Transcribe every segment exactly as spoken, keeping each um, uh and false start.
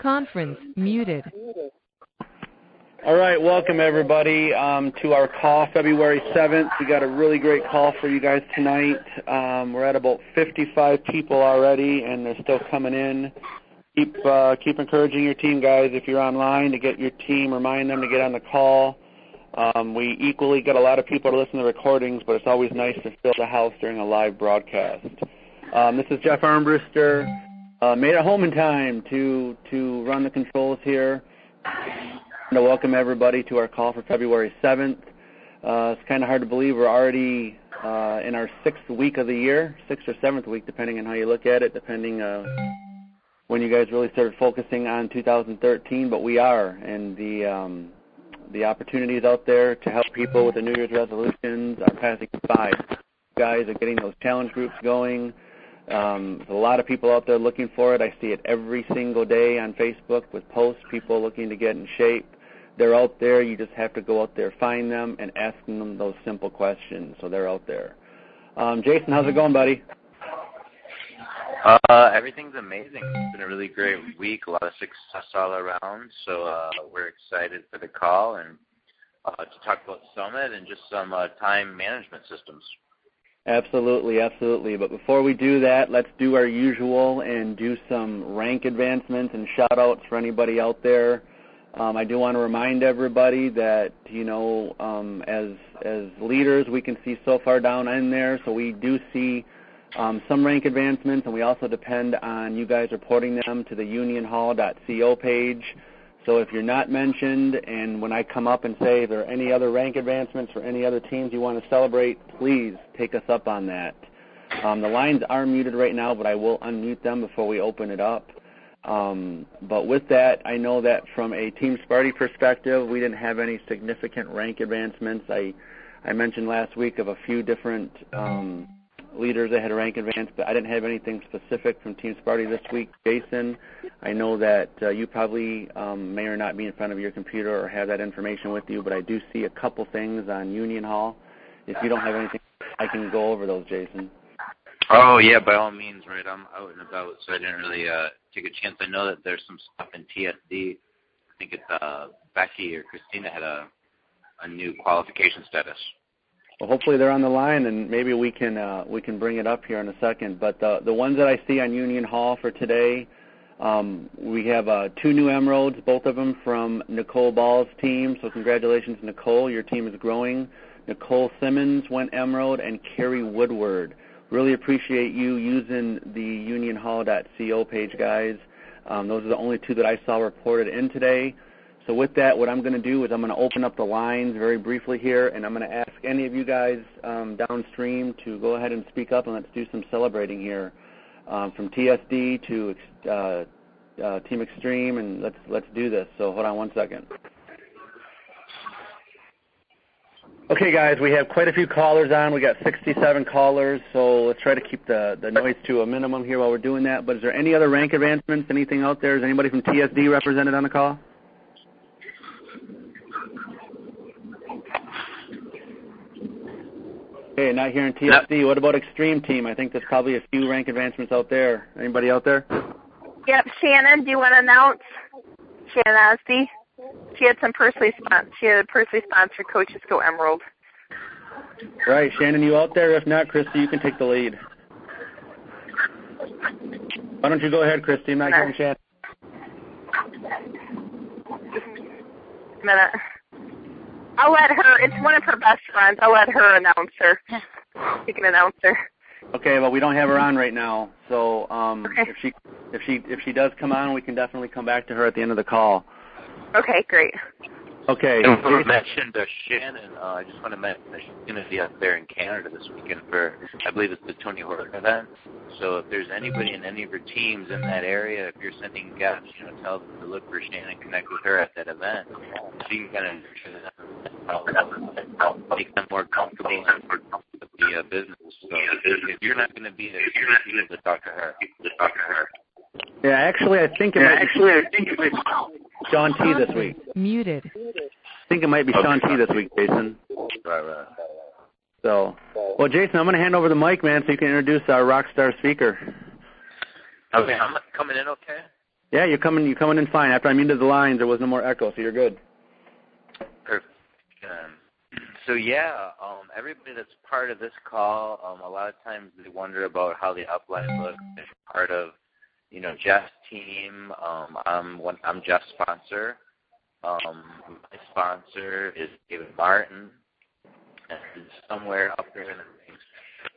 Conference muted. All right, welcome everybody um, to our call, February seventh. We got a really great call for you guys tonight. Um, we're at about fifty-five people already, and they're still coming in. Keep uh, keep encouraging your team, guys. If you're online, to get your team, remind them to get on the call. Um, we equally get a lot of people to listen to the recordings, but it's always nice to fill the house during a live broadcast. Um, this is Jeff Armbruster. Uh, made it home in time to to run the controls here. To welcome everybody to our call for February seventh. Uh, it's kind of hard to believe we're already uh, in our sixth week of the year, sixth or seventh week, depending on how you look at it, depending uh, when you guys really started focusing on two thousand thirteen. But we are, and the um, the opportunities out there to help people with the New Year's resolutions are passing by. You guys are getting those challenge groups going. Um, there's a lot of people out there looking for it. I see it every single day on Facebook with posts, people looking to get in shape. They're out there. You just have to go out there, find them, and ask them those simple questions. So they're out there. Um, Jason, how's it going, buddy? Uh, everything's amazing. It's been a really great week, a lot of success all around. So uh, we're excited for the call and uh, to talk about Summit and just some uh, time management systems. Absolutely, absolutely. But before we do that, let's do our usual and do some rank advancements and shout-outs for anybody out there. Um, I do want to remind everybody that, you know, um, as as leaders, we can see so far down in there. So we do see um, some rank advancements, and we also depend on you guys reporting them to the union hall dot co page. So if you're not mentioned, and when I come up and say there are any other rank advancements or any other teams you want to celebrate, please take us up on that. Um, the lines are muted right now, but I will unmute them before we open it up. Um, but with that, I know that from a Team Sparty perspective, we didn't have any significant rank advancements. I, I mentioned last week of a few different um, leaders that had a rank advance, but I didn't have anything specific from Team Sparty this week. Jason, I know that uh, you probably um, may or not be in front of your computer or have that information with you, but I do see a couple things on Union Hall. If you don't have anything, I can go over those, Jason. Oh, yeah, by all means, right? I'm out and about, so I didn't really uh, take a chance. I know that there's some stuff in T S D. I think it's uh, Becky or Christina had a, a new qualification status. Well, hopefully they're on the line, and maybe we can uh, we can bring it up here in a second. But the the ones that I see on Union Hall for today, um, we have uh, two new Emeralds, both of them from Nicole Ball's team. So congratulations, Nicole. Your team is growing. Nicole Simmons went Emerald, and Carrie Woodward. Really appreciate you using the union hall dot co page, guys. Um, those are the only two that I saw reported in today. So with that, what I'm going to do is I'm going to open up the lines very briefly here, and I'm going to ask any of you guys um, downstream to go ahead and speak up, and let's do some celebrating here. Um, from T S D to uh, uh, Team Extreme, and let's let's do this. So hold on one second. Okay, guys, we have quite a few callers on. We got sixty-seven callers, so let's try to keep the, the noise to a minimum here while we're doing that. But is there any other rank advancements, anything out there? Is anybody from T S D represented on the call? Okay, not here in T S D. Yep. What about Extreme Team? I think there's probably a few rank advancements out there. Anybody out there? Yep, Shannon, do you want to announce? Shannon Asdy. She had some personally sponsored, she had personally sponsored Coaches Go Emerald. Right, Shannon, you out there? If not, Christy, you can take the lead. Why don't you go ahead, Christy? I'm not giving Shannon. A minute. I'll let her. It's one of her best friends. I'll let her announce her. She can announce her. Okay, well, we don't have her on right now, so um, okay. if she if she if she does come on, we can definitely come back to her at the end of the call. Okay, great. Okay. And we mentioned uh, Shannon. Uh, I just want to mention that she's going to be up there in Canada this weekend for, I believe it's the Tony Horton event. So if there's anybody in any of your teams in that area, if you're sending guests, you know, tell them to look for Shannon, connect with her at that event. She can kind of make them more comfortable for the uh, business. So if you're not going to be there, you're not going to talk to her. Talk to her. Yeah, actually, I think it yeah, might actually, be, I think it might be Sean T this week. Muted. I think it might be okay. Sean T this week, Jason. Right, right. So, well, Jason, I'm going to hand over the mic, man, so you can introduce our rock star speaker. Okay, I'm coming in okay? Yeah, you're coming You're coming in fine. After I muted the lines, there was no more echo, so you're good. Perfect. Um, so, yeah, um, everybody that's part of this call, um, a lot of times they wonder about how the upline looks. They're part of, you know, Jeff's team. Um, I'm, one, I'm Jeff's sponsor. Um, my sponsor is David Martin. And somewhere up there in the ranks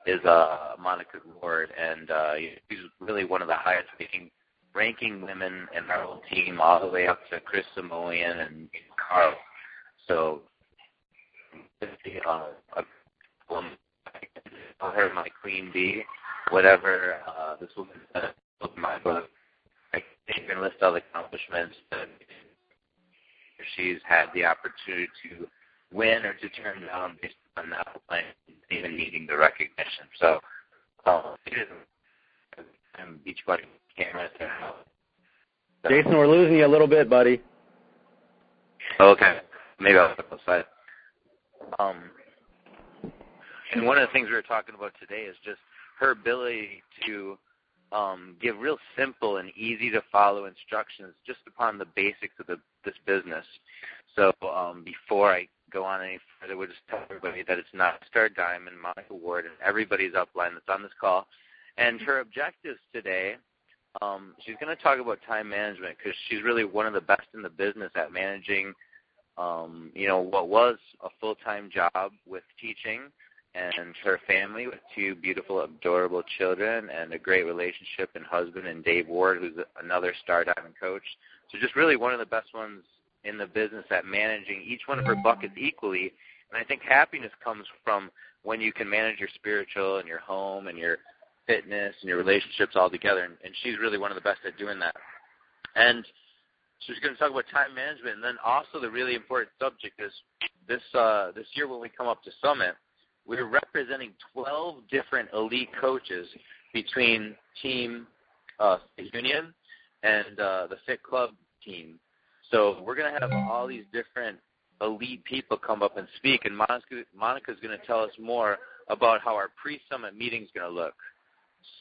is uh, Monica Ward, and uh, she's really one of the highest ranking, ranking women in our whole team, all the way up to Chris Simoian and Carl. So, uh, I'll her my queen bee, whatever uh, this woman said in my book. I can't even list all the accomplishments that she's had the opportunity to win or to turn down based on that plan, even needing the recognition. So, um, Beachbody cameras to help. So, Jason, we're losing you a little bit, buddy. Okay, maybe I'll step aside. Um, and one of the things we were talking about today is just her ability to um, give real simple and easy to follow instructions just upon the basics of the, this business. So um, before I go on any further, we'll just tell everybody that it's not Star Diamond, Monica Ward, and everybody's upline that's on this call. And her objectives today, um, she's going to talk about time management because she's really one of the best in the business at managing, um, you know, what was a full-time job with teaching and her family with two beautiful, adorable children and a great relationship and husband and Dave Ward, who's another Star Diamond coach. So just really one of the best ones in the business at managing each one of her buckets equally. And I think happiness comes from when you can manage your spiritual and your home and your fitness and your relationships all together. And, and she's really one of the best at doing that. And so she's going to talk about time management. And then also the really important subject is this, uh, this year when we come up to Summit, we're representing twelve different elite coaches between Team uh, Union and uh, the Fit Club team. So we're going to have all these different elite people come up and speak, and Monica, Monica's going to tell us more about how our pre-summit meeting is going to look.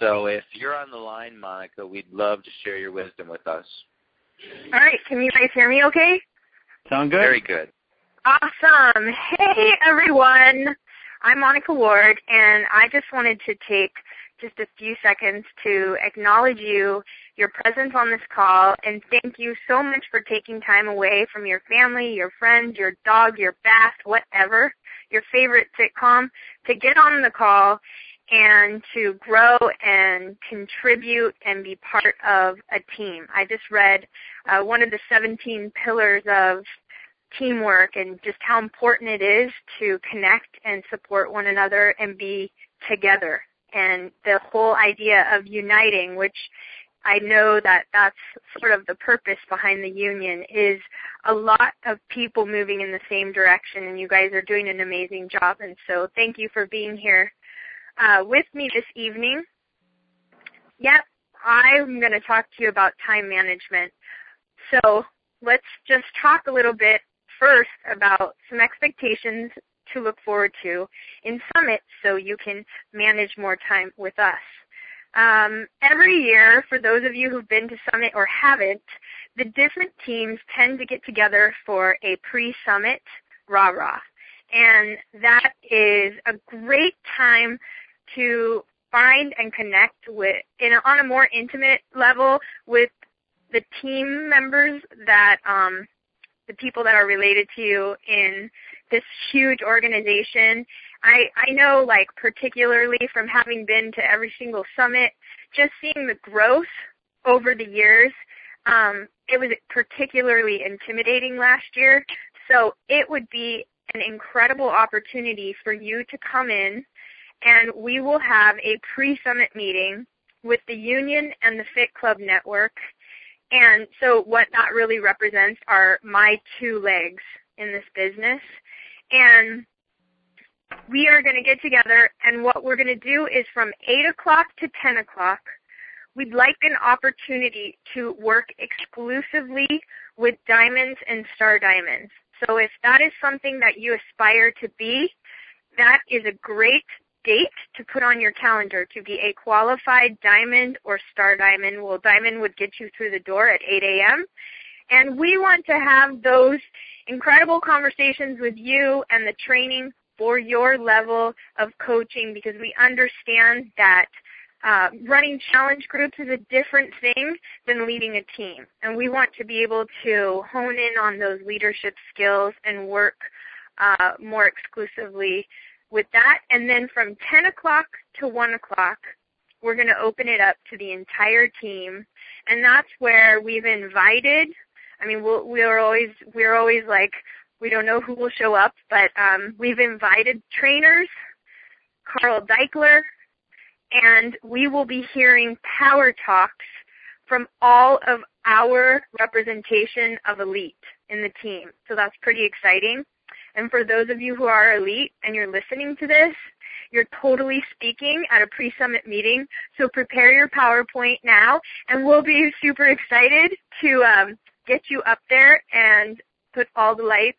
So if you're on the line, Monica, we'd love to share your wisdom with us. All right. Can you guys hear me okay? Sound good? Very good. Awesome. Hey, everyone. I'm Monica Ward, and I just wanted to take just a few seconds to acknowledge you, your presence on this call, and thank you so much for taking time away from your family, your friends, your dog, your bath, whatever, your favorite sitcom, to get on the call and to grow and contribute and be part of a team. I just read uh, one of the seventeen pillars of teamwork and just how important it is to connect and support one another and be together. And the whole idea of uniting, which I know that that's sort of the purpose behind the union, is a lot of people moving in the same direction, and you guys are doing an amazing job. And so thank you for being here uh, with me this evening. Yep, I'm going to talk to you about time management. So let's just talk a little bit first about some expectations to look forward to in Summit so you can manage more time with us. Um, every year, for those of you who've been to Summit or haven't, the different teams tend to get together for a pre-Summit rah-rah. And that is a great time to find and connect with, in a, on a more intimate level with the team members that, um, the people that are related to you in this huge organization. I, I know, like, particularly from having been to every single summit, just seeing the growth over the years, um, it was particularly intimidating last year. So it would be an incredible opportunity for you to come in, and we will have a pre-summit meeting with the Union and the Fit Club Network. And so what that really represents are my two legs in this business. And we are going to get together, and what we're going to do is from eight o'clock to ten o'clock, we'd like an opportunity to work exclusively with diamonds and star diamonds. So if that is something that you aspire to be, that is a great date to put on your calendar to be a qualified Diamond or Star Diamond. Well, Diamond would get you through the door at eight a.m. And we want to have those incredible conversations with you and the training for your level of coaching, because we understand that uh, running challenge groups is a different thing than leading a team. And we want to be able to hone in on those leadership skills and work uh, more exclusively with that. And then from ten o'clock to one o'clock, we're going to open it up to the entire team. And that's where we've invited, I mean, we'll, we're always, we're always like, we don't know who will show up, but um, we've invited trainers, Carl Deichler, and we will be hearing power talks from all of our representation of elite in the team. So that's pretty exciting. And for those of you who are elite and you're listening to this, you're totally speaking at a pre-summit meeting. So prepare your PowerPoint now, and we'll be super excited to um, get you up there and put all the lights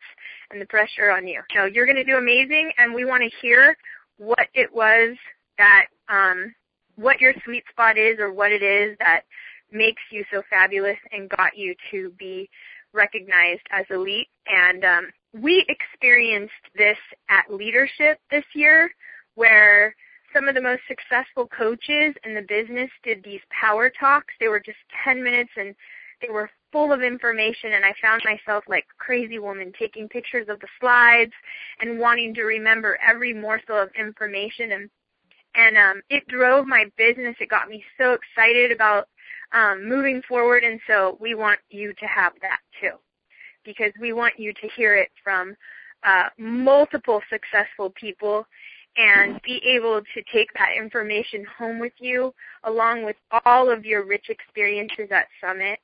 and the pressure on you. So you're going to do amazing, and we want to hear what it was that, um, what your sweet spot is, or what it is that makes you so fabulous and got you to be recognized as elite. And um, we experienced this at Leadership this year, where some of the most successful coaches in the business did these power talks. They were just ten minutes, and they were full of information, and I found myself like crazy woman taking pictures of the slides and wanting to remember every morsel of information. And and um, it drove my business. It got me so excited about um, moving forward, and so we want you to have that too, because we want you to hear it from uh, multiple successful people and be able to take that information home with you, along with all of your rich experiences at Summit,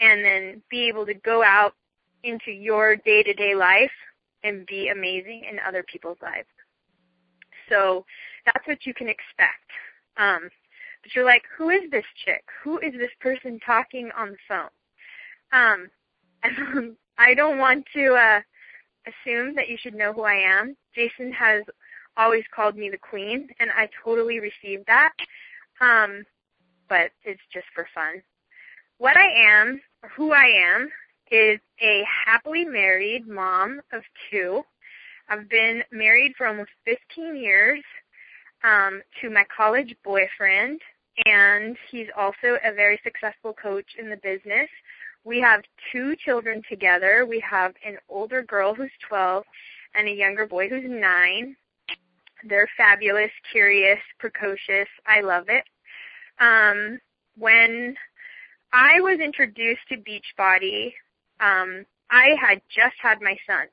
and then be able to go out into your day-to-day life and be amazing in other people's lives. So that's what you can expect. Um, but you're like, who is this chick? Who is this person talking on the phone? Um, and I don't want to uh, assume that you should know who I am. Jason has always called me the queen, and I totally received that. Um, but it's just for fun. What I am, or who I am, is a happily married mom of two. I've been married for almost fifteen years um, to my college boyfriend, and he's also a very successful coach in the business. We have two children together. We have an older girl who's twelve and a younger boy who's nine. They're fabulous, curious, precocious. I love it. Um, when I was introduced to Beachbody, um, I had just had my son,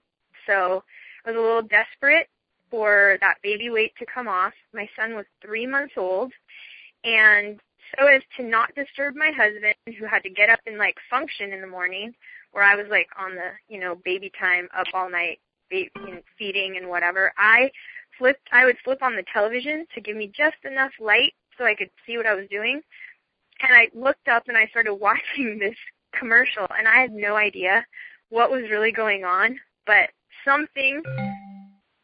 so I was a little desperate for that baby weight to come off. My son was three months old, and so as to not disturb my husband, who had to get up and, like, function in the morning, where I was, like, on the, you know, baby time, up all night, baby, you know, feeding and whatever, I flipped, I would flip on the television to give me just enough light so I could see what I was doing. And I looked up and I started watching this commercial, and I had no idea what was really going on, but something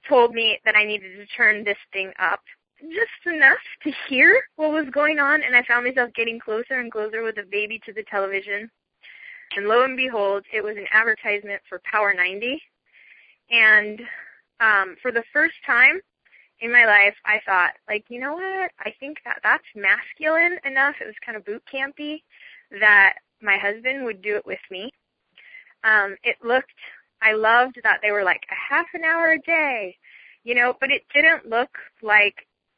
told me that I needed to turn this thing up just enough to hear what was going on, and I found myself getting closer and closer with the baby to the television. And lo and behold, it was an advertisement for Power ninety. And um, for the first time in my life, I thought, like, you know what, I think that that's masculine enough. It was kind of boot campy that my husband would do it with me. Um, it looked, I loved that they were like a half an hour a day, you know, but it didn't look like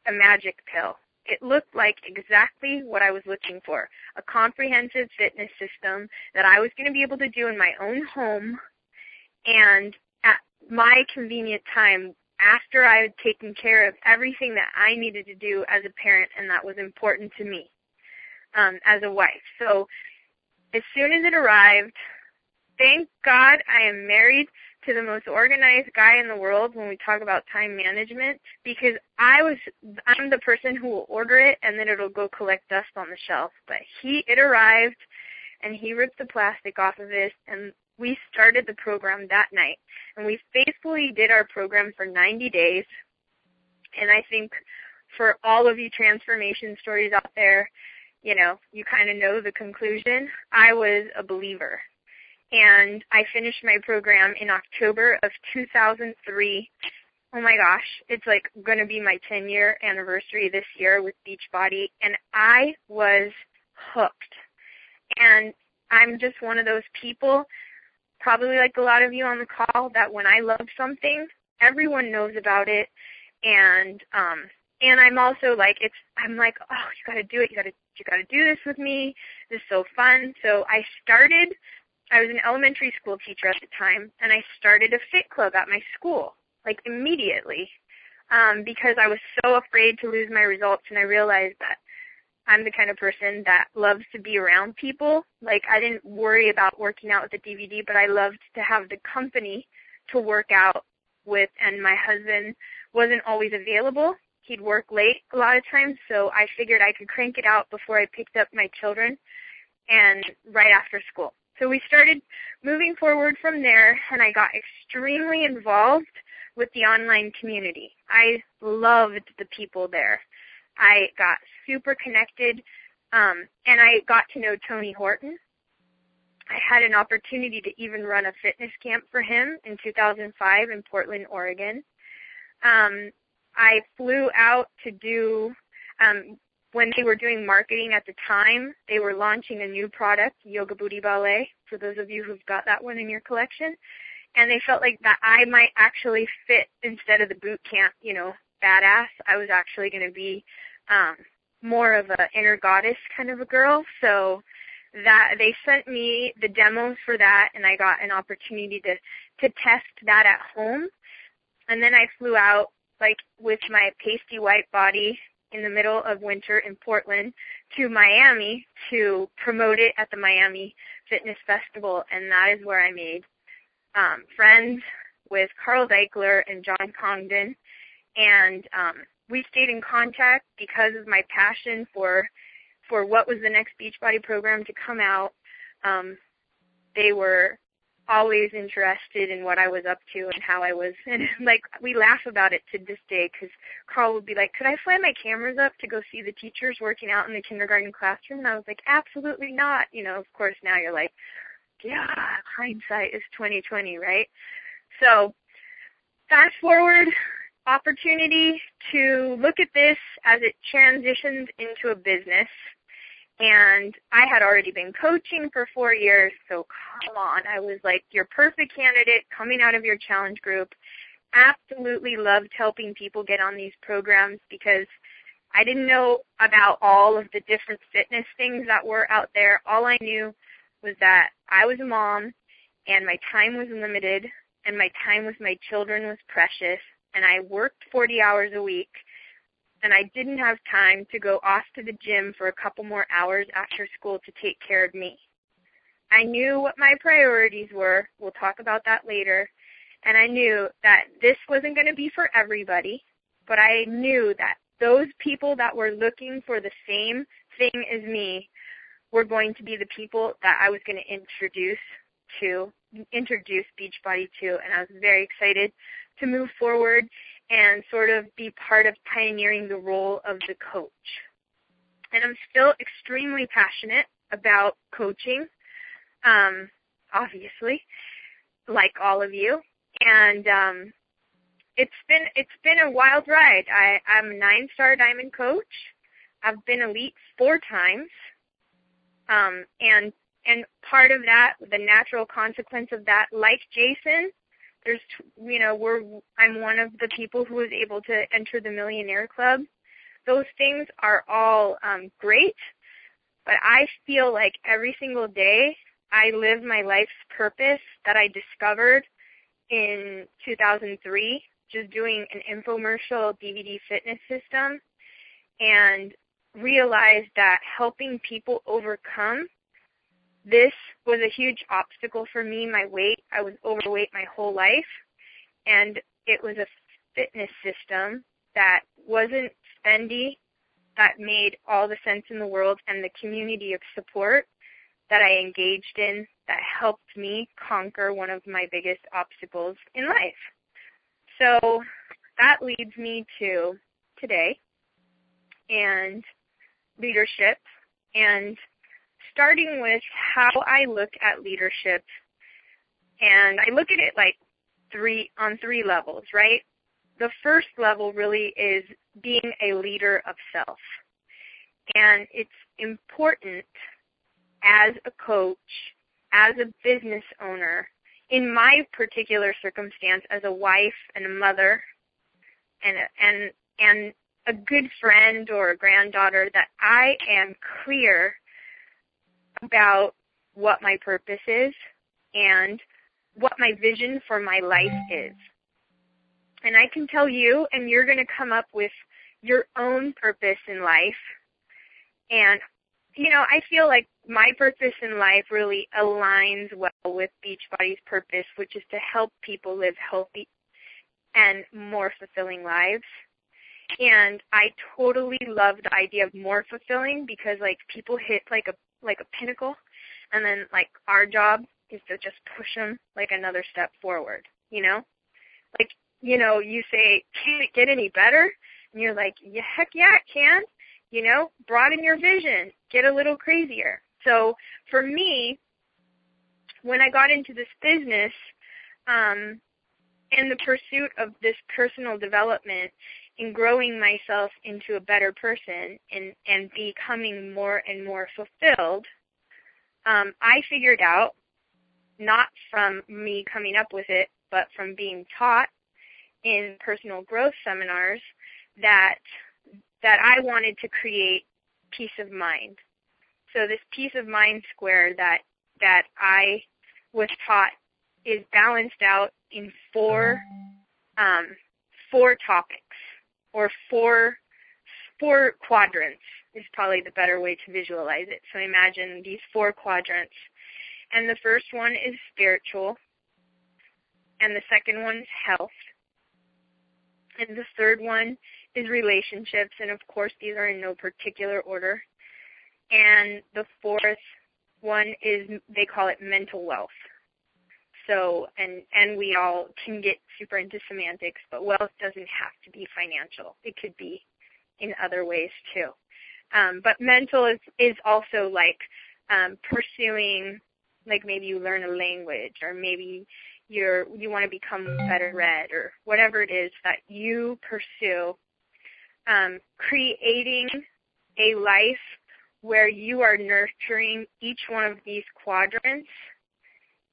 a magic pill. It looked like exactly what I was looking for, a comprehensive fitness system that I was going to be able to do in my own home and at my convenient time, after I had taken care of everything that I needed to do as a parent, and that was important to me um, as a wife. So as soon as it arrived, thank God I am married to the most organized guy in the world when we talk about time management, because I was, I'm the person who will order it, and then it'll go collect dust on the shelf. But he, it arrived, and he ripped the plastic off of it, and we started the program that night, and we faithfully did our program for ninety days, and I think for all of you transformation stories out there, you know, you kind of know the conclusion. I was a believer. And I finished my program in October of two thousand three. Oh, my gosh. It's, like, going to be my ten-year anniversary this year with Beachbody. And I was hooked. And I'm just one of those people, probably like a lot of you on the call, that when I love something, everyone knows about it. And um, and I'm also like, it's I'm like, oh, you got to do it. You got to you got to do this with me. This is so fun. So I started. I was an elementary school teacher at the time, and I started a fit club at my school, like immediately, um, because I was so afraid to lose my results, and I realized that I'm the kind of person that loves to be around people. Like, I didn't worry about working out with a D V D, but I loved to have the company to work out with, and my husband wasn't always available. He'd work late a lot of times, so I figured I could crank it out before I picked up my children and right after school. So we started moving forward from there, and I got extremely involved with the online community. I loved the people there. I got super connected, um, and I got to know Tony Horton. I had an opportunity to even run a fitness camp for him in two thousand five in Portland, Oregon. Um, I flew out to do, um, when they were doing marketing at the time, they were launching a new product, Yoga Booty Ballet, for those of you who've got that one in your collection. And they felt like that I might actually fit instead of the boot camp, you know, badass. I was actually going to be um, more of an inner goddess kind of a girl. So that they sent me the demos for that, and I got an opportunity to, to test that at home. And then I flew out, like, with my pasty white body in the middle of winter in Portland to Miami to promote it at the Miami Fitness Festival, and that is where I made um, friends with Carl Deichler and John Congdon. And um, we stayed in contact because of my passion for for what was the next Beachbody program to come out. Um, they were always interested in what I was up to and how I was. And, like, we laugh about it to this day because Carl would be like, could I fly my cameras up to go see the teachers working out in the kindergarten classroom? And I was like, absolutely not. You know, of course, now you're like, yeah, hindsight is twenty twenty, right? So fast forward, opportunity to look at this as it transitions into a business. And I had already been coaching for four years, so come on. I was like your perfect candidate coming out of your challenge group. Absolutely loved helping people get on these programs because I didn't know about all of the different fitness things that were out there. All I knew was that I was a mom, and my time was limited, and my time with my children was precious, and I worked forty hours a week. And I didn't have time to go off to the gym for a couple more hours after school to take care of me. I knew what my priorities were. We'll talk about that later. And I knew that this wasn't going to be for everybody, but I knew that those people that were looking for the same thing as me were going to be the people that I was going to introduce to, introduce Beachbody to. And I was very excited to move forward and sort of be part of pioneering the role of the coach. And I'm still extremely passionate about coaching, um, obviously, like all of you. And um, it's been it's been a wild ride. I, I'm a nine-star diamond coach. I've been elite four times. Um, and and part of that, the natural consequence of that, like Jason, There's, you know, we're, I'm one of the people who was able to enter the Millionaire Club. Those things are all um, great, but I feel like every single day I live my life's purpose that I discovered in two thousand three, just doing an infomercial D V D fitness system, and realized that helping people overcome this was a huge obstacle for me, my weight. I was overweight my whole life, and it was a fitness system that wasn't spendy, that made all the sense in the world, and the community of support that I engaged in that helped me conquer one of my biggest obstacles in life. So that leads me to today and leadership, and starting with how I look at leadership. And I look at it like three on three levels, right? The first level really is being a leader of self. And it's important as a coach, as a business owner, in my particular circumstance as a wife and a mother and a, and and a good friend or a granddaughter, that I am clear about what my purpose is and what my vision for my life is. And I can tell you, and you're going to come up with your own purpose in life. And, you know, I feel like my purpose in life really aligns well with Beachbody's purpose, which is to help people live healthy and more fulfilling lives. And I totally love the idea of more fulfilling, because, like, people hit, like, a like a pinnacle, and then, like, our job is to just push them, like, another step forward, you know? Like, you know, you say, can it get any better? And you're like, yeah, heck yeah, it can. You know, broaden your vision, get a little crazier. So for me, when I got into this business, um, in the pursuit of this personal development and growing myself into a better person and, and becoming more and more fulfilled, um, I figured out, not from me coming up with it, but from being taught in personal growth seminars, that that I wanted to create peace of mind. So this peace of mind square that that I was taught is balanced out in four um, four topics, or four four quadrants is probably the better way to visualize it. So imagine these four quadrants. And the first one is spiritual, and the second one is health, and the third one is relationships, and of course these are in no particular order. And the fourth one is, they call it mental wealth. So, and, and we all can get super into semantics, but wealth doesn't have to be financial. It could be in other ways too. Um, but mental is, is also like um, pursuing, like maybe you learn a language, or maybe you're, you want to become better read, or whatever it is that you pursue. Um, creating a life where you are nurturing each one of these quadrants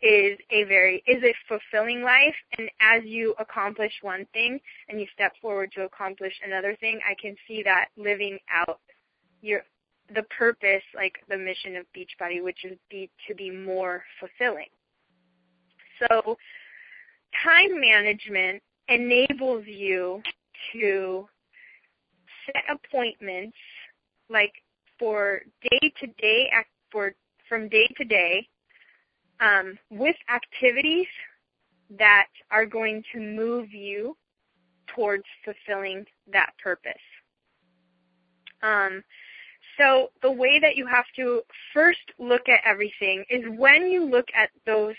is a very is a fulfilling life. And as you accomplish one thing and you step forward to accomplish another thing, I can see that living out your the purpose, like the mission of Beachbody, which is be to be more fulfilling. So time management enables you to set appointments, like for day to day, for from day to day, um, with activities that are going to move you towards fulfilling that purpose. Um, so the way that you have to first look at everything is, when you look at those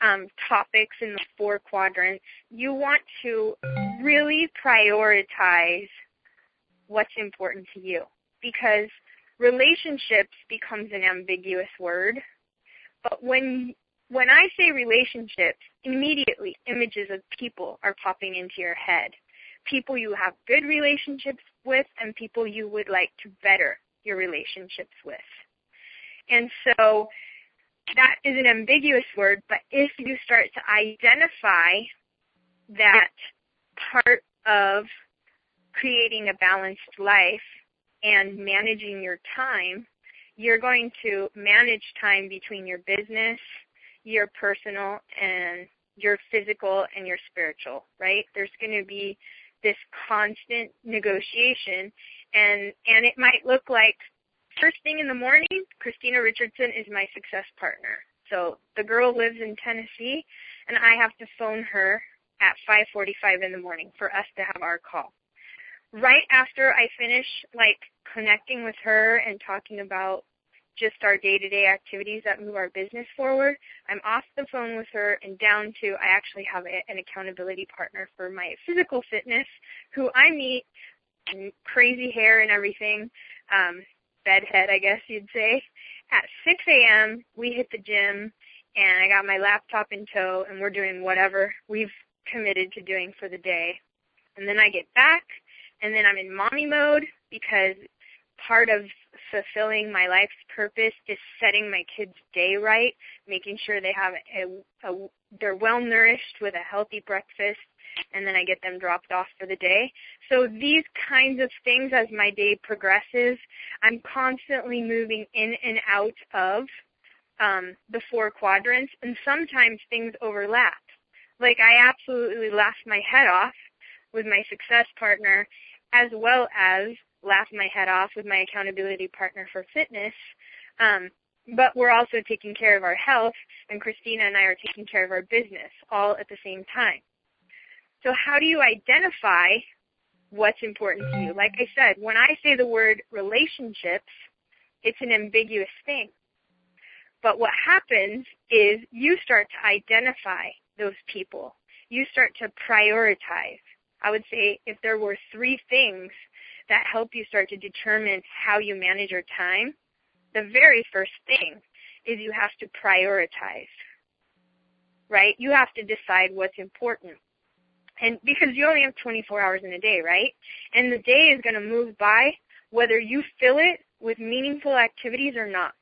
um, topics in the four quadrants, you want to really prioritize what's important to you, because relationships becomes an ambiguous word. But when when I say relationships, immediately images of people are popping into your head, people you have good relationships with and people you would like to better your relationships with. And so that is an ambiguous word, but if you start to identify that part of creating a balanced life and managing your time, you're going to manage time between your business, your personal, and your physical and your spiritual, right? There's going to be this constant negotiation, and, and it might look like, first thing in the morning, Christina Richardson is my success partner. So the girl lives in Tennessee, and I have to phone her at five forty-five in the morning for us to have our call. Right after I finish, like, connecting with her and talking about just our day-to-day activities that move our business forward, I'm off the phone with her and down to, I actually have a, an accountability partner for my physical fitness, who I meet and crazy hair and everything, um, bedhead, I guess you'd say. At six a.m., we hit the gym, and I got my laptop in tow, and we're doing whatever we've committed to doing for the day. And then I get back, and then I'm in mommy mode, because part of fulfilling my life's purpose is setting my kids' day right, making sure they have a, a they're well nourished with a healthy breakfast, and then I get them dropped off for the day. So these kinds of things, as my day progresses, I'm constantly moving in and out of um, the four quadrants, and sometimes things overlap. Like, I absolutely laughed my head off with my success partner, as well as laugh my head off with my accountability partner for fitness, um, but we're also taking care of our health, and Christina and I are taking care of our business all at the same time. So how do you identify what's important to you? Like I said, when I say the word relationships, it's an ambiguous thing. But what happens is you start to identify those people. You start to prioritize. I would say if there were three things that help you start to determine how you manage your time, the very first thing is you have to prioritize, right? You have to decide what's important. And because you only have twenty-four hours in a day, right? And the day is going to move by whether you fill it with meaningful activities or not.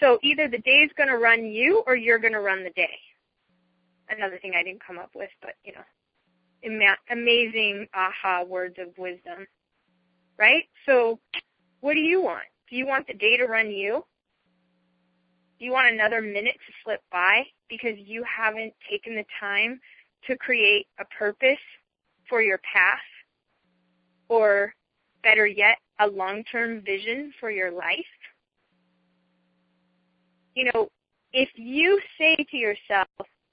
So either the day is going to run you or you're going to run the day. Another thing I didn't come up with, but, you know, ima- amazing aha words of wisdom. Right? So what do you want? Do you want the day to run you? Do you want another minute to slip by because you haven't taken the time to create a purpose for your path, or better yet, a long-term vision for your life? You know, if you say to yourself,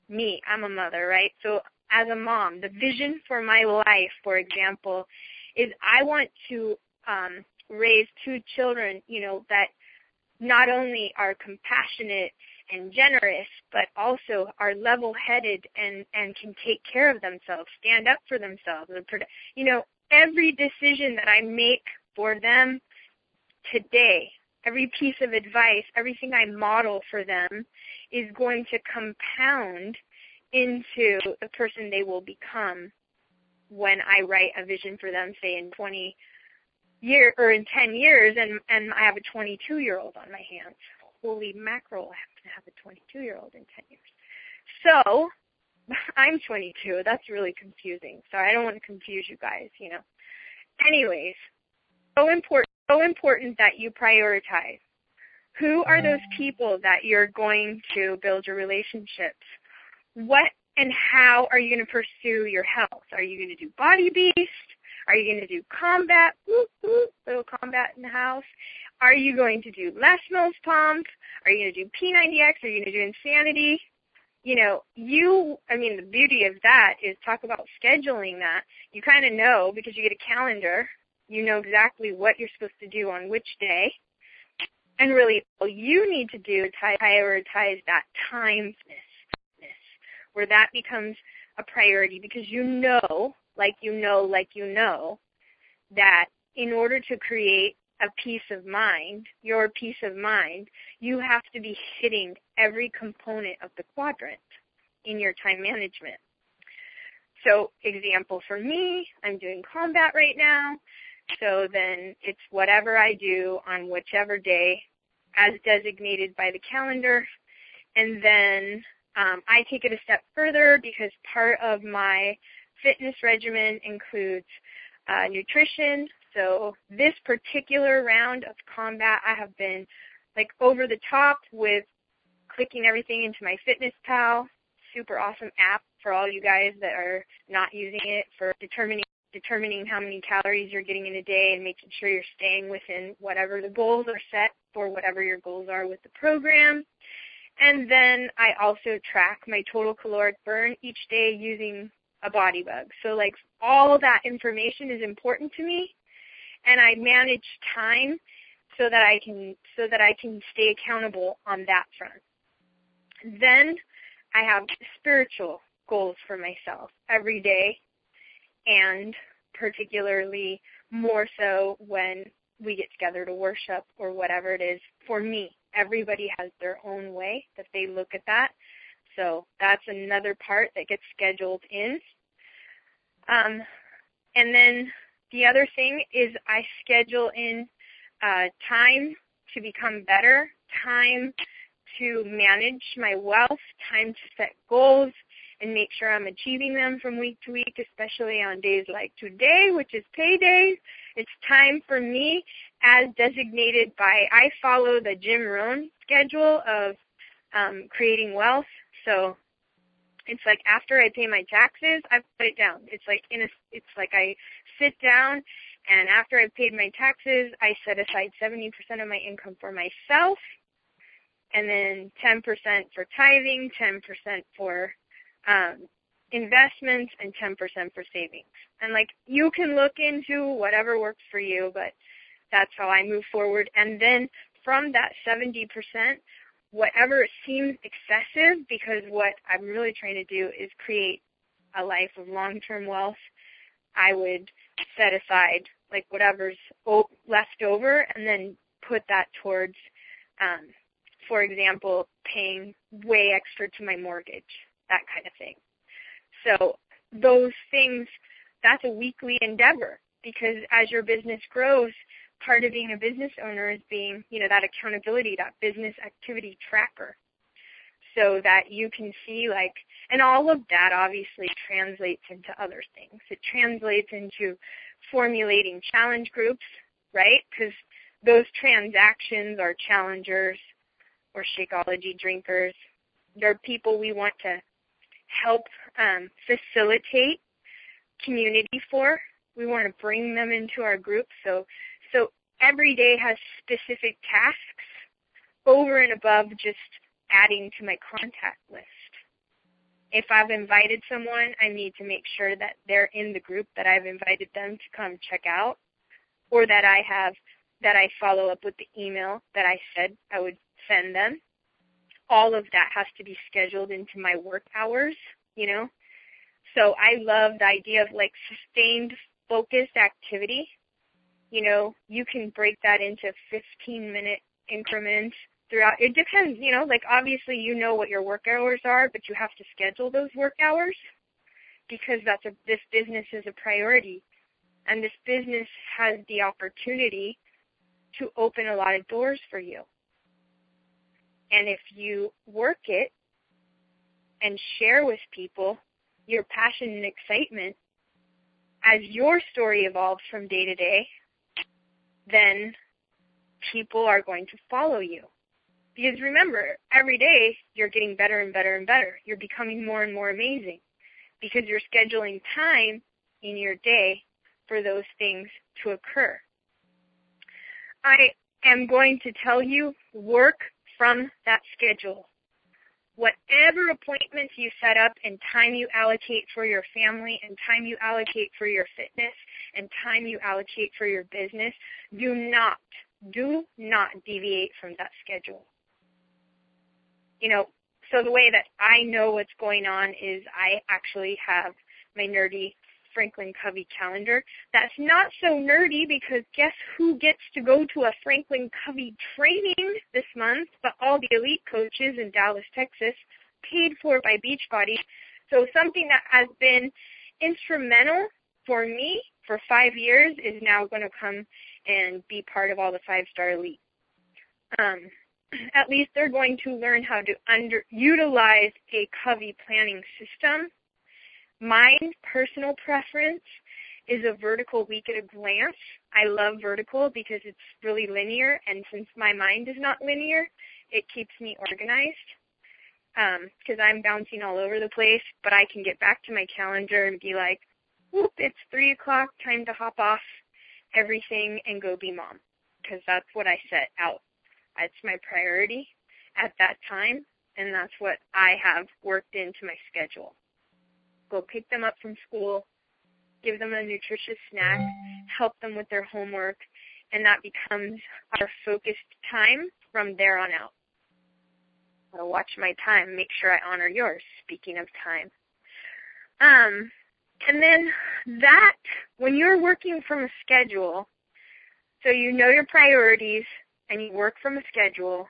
me, I'm a mother, right? So as a mom, the vision for my life, for example, is I want to um, raise two children, you know, that not only are compassionate and generous, but also are level-headed and, and can take care of themselves, stand up for themselves. You know, every decision that I make for them today, every piece of advice, everything I model for them is going to compound into the person they will become when I write a vision for them, say in twenty year or in ten years, and, and I have a twenty-two year old on my hands. Holy mackerel, I happen to have a twenty-two year old in ten years. So I'm twenty-two. That's really confusing. So I don't want to confuse you guys, you know. Anyways, so important, so important that you prioritize. Who are those people that you're going to build your relationships? What and how are you going to pursue your health? Are you going to do Body Beast? Are you going to do Combat? Whoop, whoop, little Combat in the house. Are you going to do Les Mills Pump? Are you going to do P ninety X? Are you going to do Insanity? You know, you, I mean, the beauty of that is, talk about scheduling that. You kind of know, because you get a calendar, you know exactly what you're supposed to do on which day. And really, all you need to do is prioritize that time where that becomes a priority, because you know, like you know, like you know, that in order to create a peace of mind, your peace of mind, you have to be hitting every component of the quadrant in your time management. So, example for me, I'm doing Combat right now, so then it's whatever I do on whichever day as designated by the calendar, and then Um, I take it a step further, because part of my fitness regimen includes uh, nutrition. So this particular round of Combat, I have been like over the top with clicking everything into my Fitness Pal, super awesome app for all you guys that are not using it, for determining determining how many calories you're getting in a day and making sure you're staying within whatever the goals are set for, whatever your goals are with the program. And then I also track my total caloric burn each day using a Body Bug. So, like, all that information is important to me, and I manage time so that I can so that I can stay accountable on that front. Then I have spiritual goals for myself every day, and particularly more so when we get together to worship or whatever it is. For me, everybody has their own way that they look at that. So that's another part that gets scheduled in. Um, and then the other thing is I schedule in uh, time to become better, time to manage my wealth, time to set goals and make sure I'm achieving them from week to week, especially on days like today, which is payday. It's time for me, as designated by, I follow the Jim Rohn schedule of um, creating wealth. So it's like after I pay my taxes, I put it down. It's like in a, it's like I sit down, and after I've paid my taxes, I set aside seventy percent of my income for myself, and then ten percent for tithing, ten percent for um, investments, and ten percent for savings. And, like, you can look into whatever works for you, but that's how I move forward. And then from that seventy percent, whatever seems excessive, because what I'm really trying to do is create a life of long-term wealth, I would set aside, like, whatever's left over and then put that towards, um, for example, paying way extra to my mortgage, that kind of thing. So those things, that's a weekly endeavor, because as your business grows, part of being a business owner is being, you know, that accountability, that business activity tracker, so that you can see, like, and all of that obviously translates into other things. It translates into formulating challenge groups, right? Because those transactions are challengers or Shakeology drinkers. They're people we want to help um, facilitate community for. We want to bring them into our group. So, so every day has specific tasks over and above just adding to my contact list. If I've invited someone, I need to make sure that they're in the group that I've invited them to come check out, or that I have, that I follow up with the email that I said I would send them. All of that has to be scheduled into my work hours, you know. So I love the idea of, like, sustained, focused activity. You know, you can break that into fifteen-minute increments throughout. It depends, you know, like, obviously you know what your work hours are, but you have to schedule those work hours, because that's a, this business is a priority. And this business has the opportunity to open a lot of doors for you. And if you work it and share with people your passion and excitement as your story evolves from day to day, then people are going to follow you. Because remember, every day you're getting better and better and better. You're becoming more and more amazing, because you're scheduling time in your day for those things to occur. I am going to tell you, work from that schedule. Whatever appointments you set up and time you allocate for your family and time you allocate for your fitness and time you allocate for your business, do not, do not deviate from that schedule. You know, so the way that I know what's going on is I actually have my nerdy Franklin Covey calendar. That's not so nerdy, because guess who gets to go to a Franklin Covey training this month but all the elite coaches in Dallas, Texas, paid for by Beachbody. So something that has been instrumental for me for five years is now going to come and be part of all the five-star elite. Um, at least they're going to learn how to under utilize a Covey planning system. My personal preference is a vertical week at a glance. I love vertical because it's really linear, and since my mind is not linear, it keeps me organized, because um, I'm bouncing all over the place, but I can get back to my calendar and be like, whoop, it's three o'clock, time to hop off everything and go be mom, because that's what I set out. That's my priority at that time, and that's what I have worked into my schedule. Go pick them up from school, give them a nutritious snack, help them with their homework, and that becomes our focused time from there on out. I'll watch my time, make sure I honor yours, speaking of time. Um, And then that, when you're working from a schedule, so you know your priorities and you work from a schedule,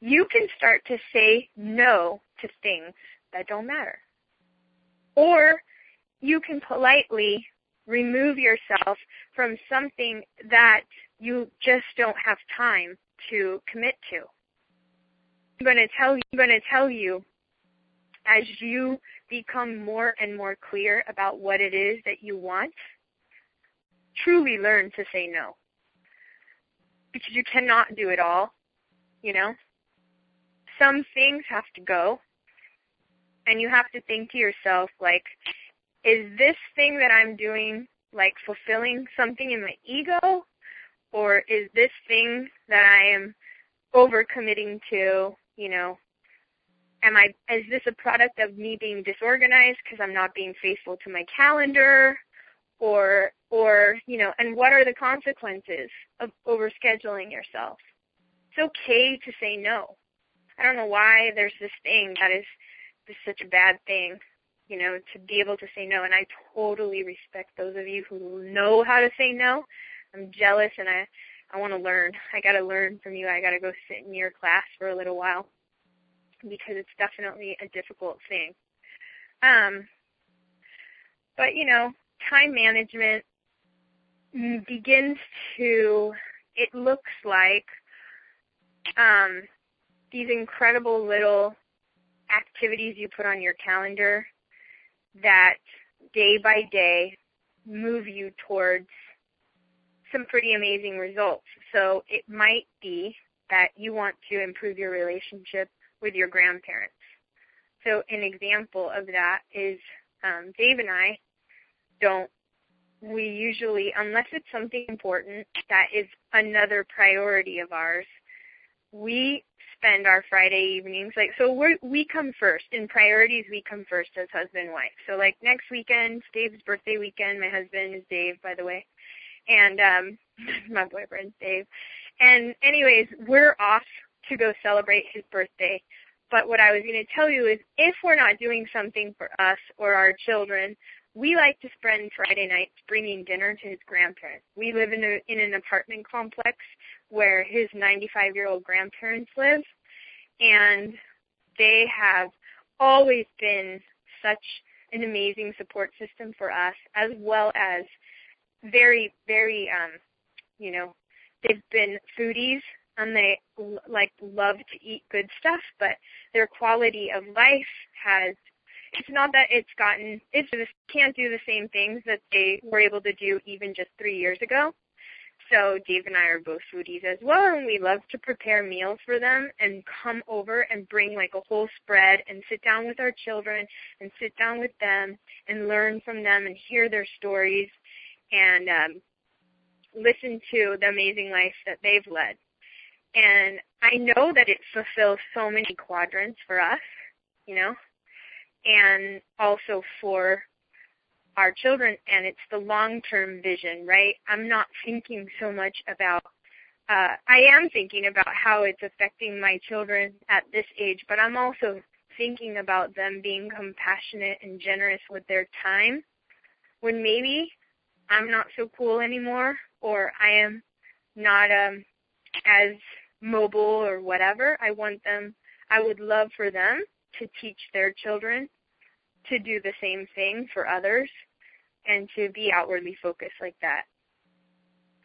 you can start to say no to things that don't matter. Or you can politely remove yourself from something that you just don't have time to commit to. I'm going to tell you, I'm going to tell you, as you become more and more clear about what it is that you want, truly learn to say no. Because you cannot do it all, you know. Some things have to go, and you have to think to yourself, like, is this thing that I'm doing, like, fulfilling something in my ego, or is this thing that I am overcommitting to, you know, am I, is this a product of me being disorganized because I'm not being faithful to my calendar, or, or, you know, and what are the consequences of overscheduling yourself? It's okay to say no. I don't know why there's this thing that is, is such a bad thing, you know, to be able to say no. And I totally respect those of you who know how to say no. I'm jealous, and I, I want to learn. I got to learn from you. I got to go sit in your class for a little while, because it's definitely a difficult thing. Um, but, you know, time management begins to, it looks like um, these incredible little activities you put on your calendar that day by day move you towards some pretty amazing results. So it might be that you want to improve your relationship with your grandparents. So an example of that is um, Dave and I don't, we usually, unless it's something important that is another priority of ours, we spend our Friday evenings, like, so we we come first. In priorities, we come first as husband and wife. So, like, next weekend, Dave's birthday weekend, my husband is Dave, by the way, and um, my boyfriend's Dave. And anyways, we're off to go celebrate his birthday. But what I was going to tell you is, if we're not doing something for us or our children, we like to spend Friday nights bringing dinner to his grandparents. We live in, a, in an apartment complex where his ninety-five-year-old grandparents live, and they have always been such an amazing support system for us, as well as very, very, um, you know, they've been foodies, and they, like, love to eat good stuff, but their quality of life has, it's not that it's gotten, it just can't do the same things that they were able to do even just three years ago. So Dave and I are both foodies as well, and we love to prepare meals for them and come over and bring, like, a whole spread and sit down with our children and sit down with them and learn from them and hear their stories and um, listen to the amazing life that they've led. And I know that it fulfills so many quadrants for us, you know, and also for our children, and it's the long-term vision, right? I'm not thinking so much about, uh, I am thinking about how it's affecting my children at this age, but I'm also thinking about them being compassionate and generous with their time when maybe I'm not so cool anymore, or I am not um, as mobile or whatever. I want them, I would love for them to teach their children to do the same thing for others and to be outwardly focused like that.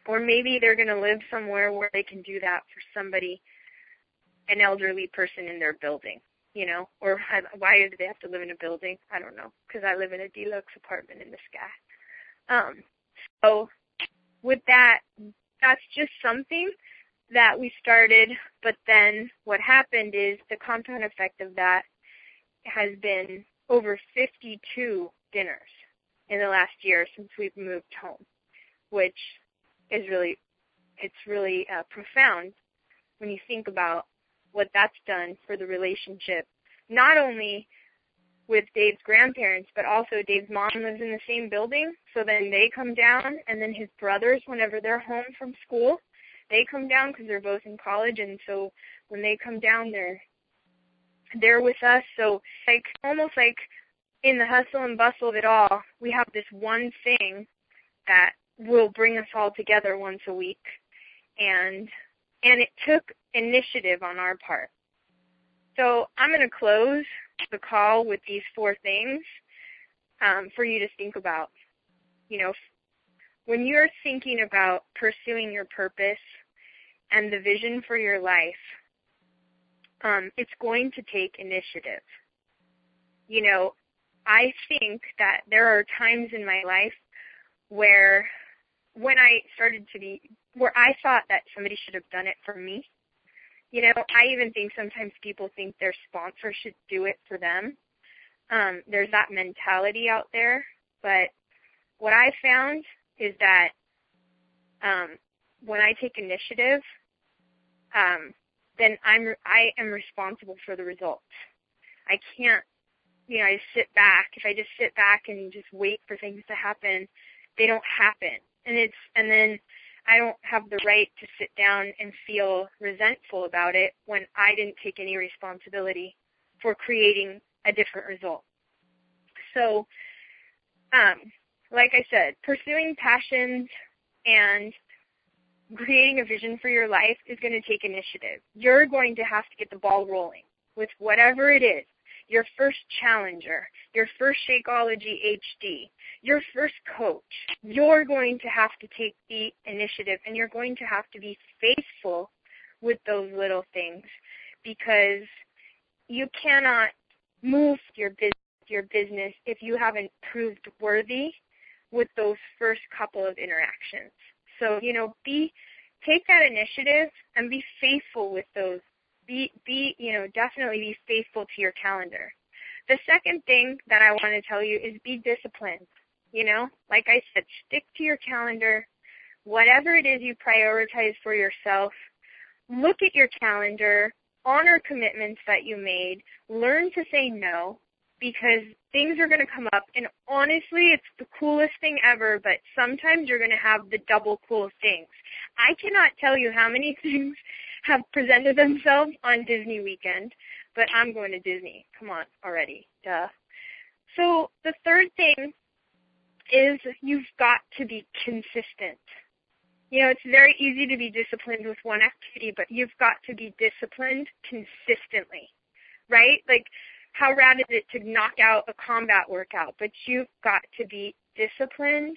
Or maybe they're going to live somewhere where they can do that for somebody, an elderly person in their building, you know, or why do they have to live in a building? I don't know, because I live in a deluxe apartment in the sky. Um, so with that, that's just something that we started, but then what happened is the compound effect of that has been over fifty-two dinners in the last year since we've moved home, which is really, it's really uh, profound when you think about what that's done for the relationship, not only with Dave's grandparents, but also Dave's mom lives in the same building, so then they come down, and then his brothers, whenever they're home from school, they come down because they're both in college, and so when they come down, they're, they're with us. So, like, almost like in the hustle and bustle of it all, we have this one thing that will bring us all together once a week. And and it took initiative on our part. So I'm going to close the call with these four things um, for you to think about. You know, when you're thinking about pursuing your purpose and the vision for your life, um, it's going to take initiative. You know, I think that there are times in my life where when I started to be, where I thought that somebody should have done it for me. You know, I even think sometimes people think their sponsor should do it for them. Um, there's that mentality out there. But what I found is that um, when I take initiative, um, then I'm I am responsible for the results. I can't, you know, I just sit back. If I just sit back and just wait for things to happen, they don't happen. And it's and then I don't have the right to sit down and feel resentful about it when I didn't take any responsibility for creating a different result. So, um, like I said, pursuing passions and creating a vision for your life is going to take initiative. You're going to have to get the ball rolling with whatever it is, your first challenger, your first Shakeology H D, your first coach. You're going to have to take the initiative, and you're going to have to be faithful with those little things, because you cannot move your business, your business if you haven't proved worthy with those first couple of interactions. So, you know, be take that initiative and be faithful with those. Be, be, you know, definitely be faithful to your calendar. The second thing that I want to tell you is be disciplined. You know, like I said, stick to your calendar. Whatever it is you prioritize for yourself, look at your calendar, honor commitments that you made, learn to say no, because things are going to come up. And honestly, it's the coolest thing ever, but sometimes you're going to have the double cool things. I cannot tell you how many things have presented themselves on Disney weekend, but I'm going to Disney. Come on, already. Duh. So the third thing is you've got to be consistent. You know, it's very easy to be disciplined with one activity, but you've got to be disciplined consistently, right? Like, how rad is it to knock out a combat workout? But you've got to be disciplined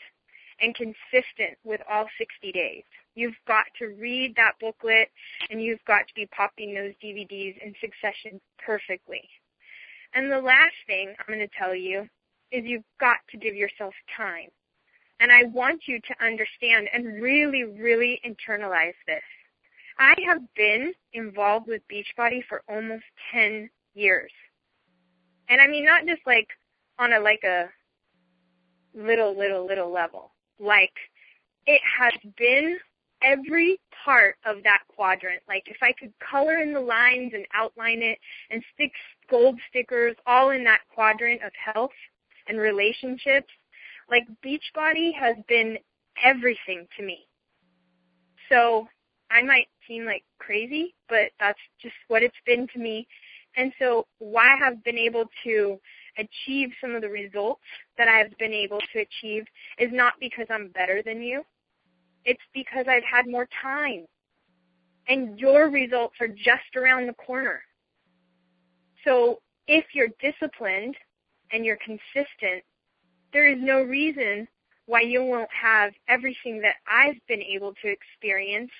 and consistent with all sixty days. You've got to read that booklet, and you've got to be popping those D V Ds in succession perfectly. And the last thing I'm going to tell you is you've got to give yourself time. And I want you to understand and really, really internalize this. I have been involved with Beachbody for almost ten years. And I mean, not just like on a, like a little, little, little level. Like, it has been every part of that quadrant. Like, if I could color in the lines and outline it and stick gold stickers all in that quadrant of health and relationships, like, Beachbody has been everything to me. So I might seem like crazy, but that's just what it's been to me. And so why I have been able to achieve some of the results that I have been able to achieve is not because I'm better than you. It's because I've had more time, and your results are just around the corner. So if you're disciplined and you're consistent, there is no reason why you won't have everything that I've been able to experience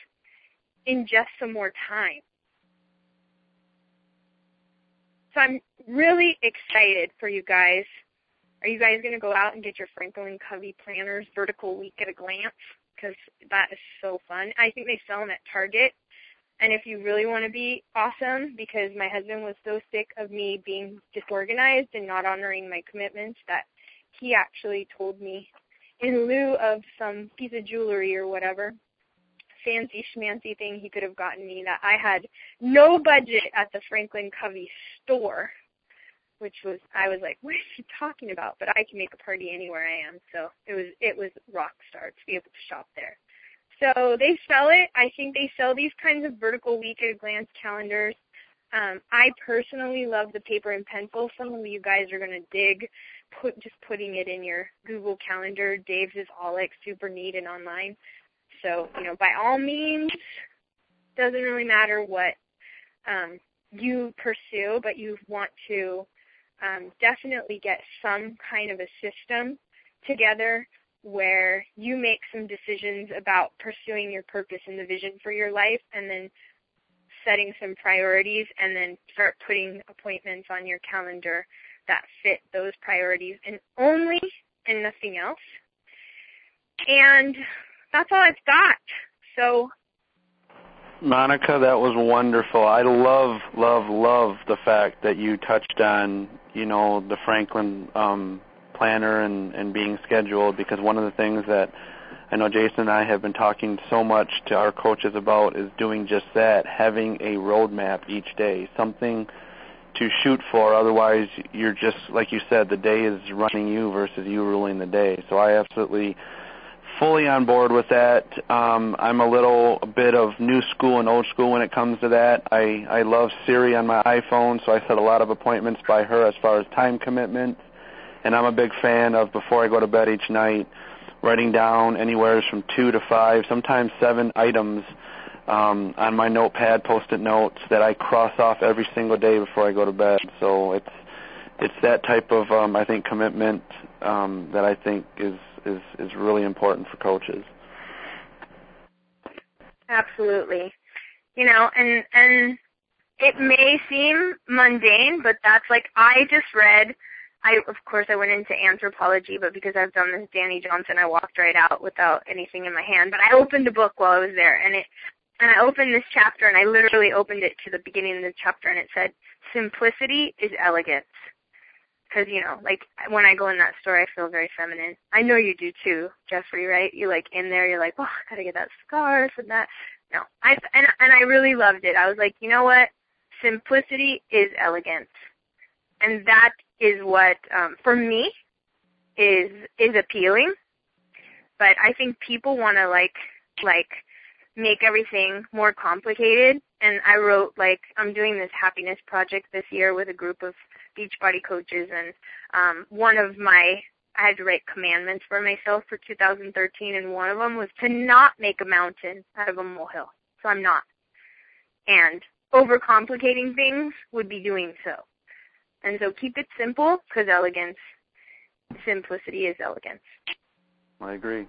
in just some more time. So I'm really excited for you guys. Are you guys going to go out and get your Franklin Covey planners, Vertical Week at a Glance? Because that is so fun. I think they sell them at Target. And if you really want to be awesome, because my husband was so sick of me being disorganized and not honoring my commitments that he actually told me, in lieu of some piece of jewelry or whatever, fancy schmancy thing he could have gotten me, that I had no budget at the Franklin Covey store, which was, I was like, what is she talking about? But I can make a party anywhere I am. So it was it was rock star to be able to shop there. So they sell it. I think they sell these kinds of Vertical Week at a Glance calendars. Um, I personally love the paper and pencil. Some of you guys are going to dig put just putting it in your Google Calendar. Dave's is all like super neat and online. So, you know, by all means, doesn't really matter what um, you pursue, but you want to um, definitely get some kind of a system together where you make some decisions about pursuing your purpose and the vision for your life, and then setting some priorities, and then start putting appointments on your calendar that fit those priorities and only and nothing else. And that's all I've got. So, Monica, that was wonderful. I love, love, love the fact that you touched on, you know, the Franklin um, planner and, and being scheduled, because one of the things that I know Jason and I have been talking so much to our coaches about is doing just that, having a roadmap each day, something to shoot for. Otherwise, you're just, like you said, the day is running you versus you ruling the day. So I absolutely fully on board with that. Um, I'm a little bit of new school and old school when it comes to that. I, I love Siri on my iPhone, so I set a lot of appointments by her as far as time commitment. And I'm a big fan of, before I go to bed each night, writing down anywhere from two to five, sometimes seven items um, on my notepad, Post-it notes, that I cross off every single day before I go to bed. So it's it's that type of, um, I think, commitment um, that I think is, is, is really important for coaches. Absolutely. You know, and and it may seem mundane, but that's like I just read I, of course, I went into anthropology, but because I've done this Danny Johnson, I walked right out without anything in my hand. But I opened a book while I was there, and it, and I opened this chapter, and I literally opened it to the beginning of the chapter, and it said, "Simplicity is elegance." Because, you know, like, when I go in that store, I feel very feminine. I know you do, too, Jeffrey, right? You, like, in there, you're like, oh, I gotta get that scarf and that. No. I, and, and I really loved it. I was like, you know what? Simplicity is elegance. And that is what, um, for me, is is appealing. But I think people want to, like, like make everything more complicated. And I wrote, like, I'm doing this happiness project this year with a group of Beachbody coaches. And um, one of my, I had to write commandments for myself for two thousand thirteen. And one of them was to not make a mountain out of a molehill. So I'm not. And overcomplicating things would be doing so. And so keep it simple, because elegance, simplicity is elegance. I agree.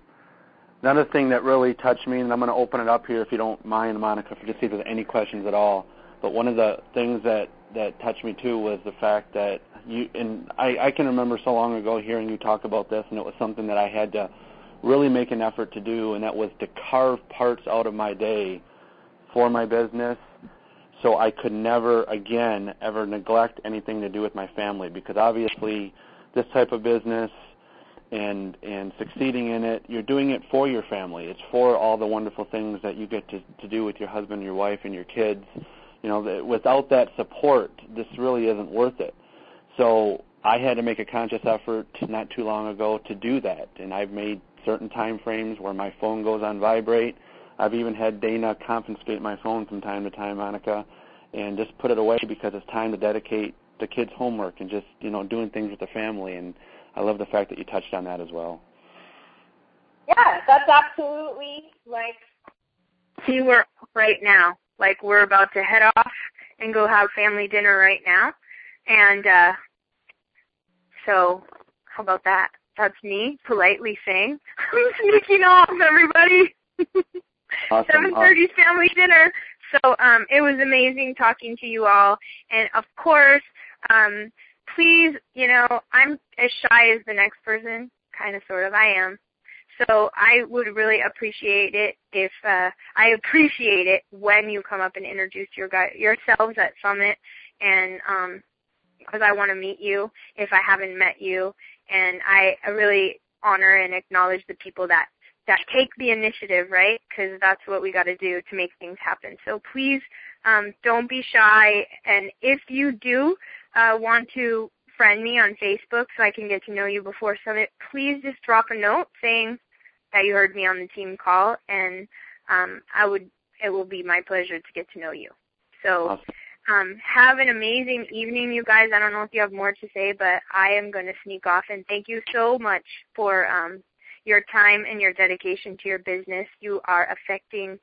Another thing that really touched me, and I'm going to open it up here if you don't mind, Monica, for just see if there's any questions at all. But one of the things that, that touched me, too, was the fact that you, and I, I can remember so long ago hearing you talk about this, and it was something that I had to really make an effort to do, and that was to carve parts out of my day for my business. So I could never, again, ever neglect anything to do with my family, because obviously this type of business and and succeeding in it, you're doing it for your family. It's for all the wonderful things that you get to, to do with your husband, your wife, and your kids. You know, that without that support, this really isn't worth it. So I had to make a conscious effort not too long ago to do that, and I've made certain time frames where my phone goes on vibrate. I've even had Dana confiscate my phone from time to time, Monica, and just put it away, because it's time to dedicate the kids' homework and just, you know, doing things with the family. And I love the fact that you touched on that as well. Yeah, that's absolutely, like, see, we're right now. Like, we're about to head off and go have family dinner right now. And uh, so how about that? That's me politely saying, I'm sneaking off, everybody. Awesome. seven thirty family dinner. So um, it was amazing talking to you all. And, of course, um, please, you know, I'm as shy as the next person, kind of, sort of, I am. So I would really appreciate it if uh, I appreciate it when you come up and introduce your guys, yourselves at Summit, and um, because I want to meet you if I haven't met you. And I, I really honor and acknowledge the people that that take the initiative, right? Because that's what we got to do to make things happen. So please um, don't be shy. And if you do uh, want to friend me on Facebook so I can get to know you before Summit, please just drop a note saying that you heard me on the team call, and um, I would it will be my pleasure to get to know you. So Um, have an amazing evening, you guys. I don't know if you have more to say, but I am going to sneak off. And thank you so much for um, your time and your dedication to your business. You are affecting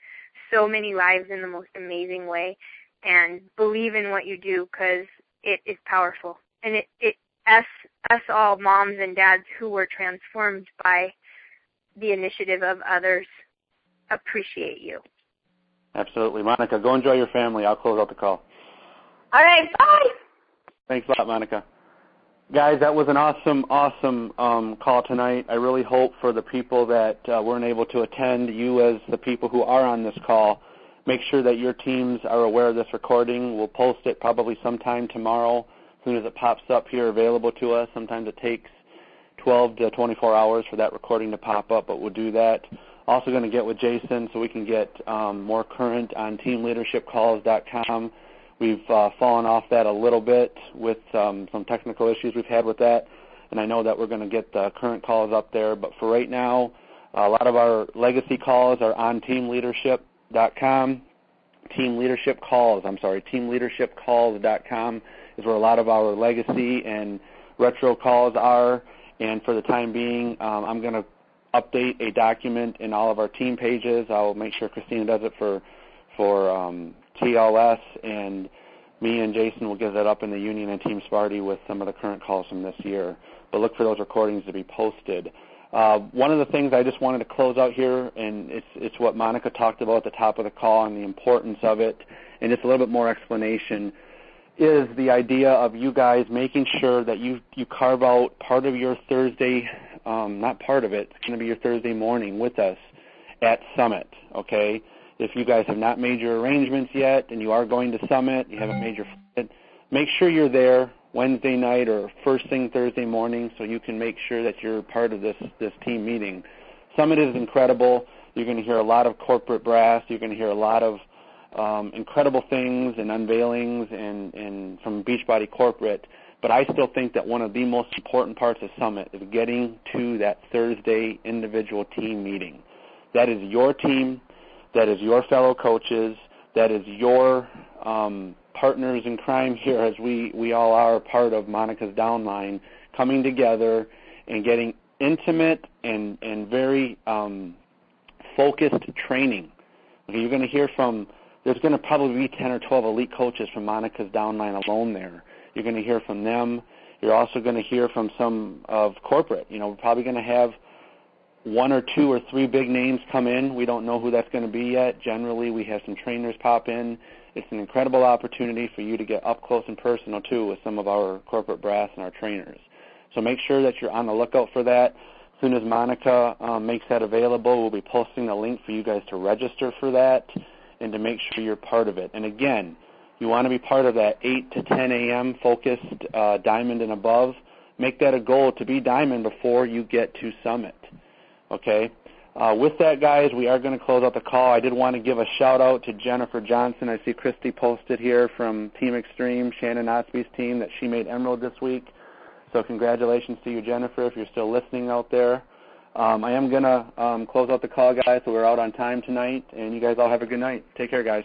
so many lives in the most amazing way. And believe in what you do, because it is powerful. And it, it us, us all, moms and dads who were transformed by the initiative of others, appreciate you. Absolutely. Monica, go enjoy your family. I'll close out the call. All right. Bye. Thanks a lot, Monica. Guys, that was an awesome, awesome um, call tonight. I really hope for the people that uh, weren't able to attend, you as the people who are on this call, make sure that your teams are aware of this recording. We'll post it probably sometime tomorrow as soon as it pops up here available to us. Sometimes it takes twelve to twenty-four hours for that recording to pop up, but we'll do that. Also going to get with Jason so we can get um, more current on team leadership calls dot com. We've uh, fallen off that a little bit with um, some technical issues we've had with that, and I know that we're going to get the current calls up there. But for right now, a lot of our legacy calls are on team leadership dot com. Team Leadership Calls, I'm sorry, team leadership calls dot com is where a lot of our legacy and retro calls are. And for the time being, um, I'm going to update a document in all of our team pages. I'll make sure Christina does it for for um, T L S, and me and Jason will give that up in the Union and Team Sparty with some of the current calls from this year. But look for those recordings to be posted. Uh, one of the things I just wanted to close out here, and it's it's what Monica talked about at the top of the call and the importance of it, and just a little bit more explanation, is the idea of you guys making sure that you, you carve out part of your Thursday, um, not part of it, it's going to be your Thursday morning with us at Summit, okay? If you guys have not made your arrangements yet and you are going to Summit, you haven't made your, make sure you're there Wednesday night or first thing Thursday morning so you can make sure that you're part of this, this team meeting. Summit is incredible. You're going to hear a lot of corporate brass. You're going to hear a lot of um, incredible things and unveilings and, and from Beachbody Corporate. But I still think that one of the most important parts of Summit is getting to that Thursday individual team meeting. That is your team. That is your fellow coaches. That is your um, partners in crime here, as we, we all are part of Monica's downline, coming together and getting intimate and, and very um, focused training. Okay, you're going to hear from, there's going to probably be ten or twelve elite coaches from Monica's downline alone there. You're going to hear from them. You're also going to hear from some of corporate. You know, we're probably going to have one or two or three big names come in. We don't know who that's going to be yet. Generally, we have some trainers pop in. It's an incredible opportunity for you to get up close and personal, too, with some of our corporate brass and our trainers. So make sure that you're on the lookout for that. As soon as Monica um, makes that available, we'll be posting a link for you guys to register for that and to make sure you're part of it. And, again, you want to be part of that eight to ten a.m. focused uh, diamond and above. Make that a goal to be diamond before you get to Summit. Okay. Uh, with that, guys, we are going to close out the call. I did want to give a shout-out to Jennifer Johnson. I see Christy posted here from Team Extreme, Shannon Asby's team, that she made Emerald this week. So congratulations to you, Jennifer, if you're still listening out there. Um, I am going to um, close out the call, guys, so we're out on time tonight. And you guys all have a good night. Take care, guys.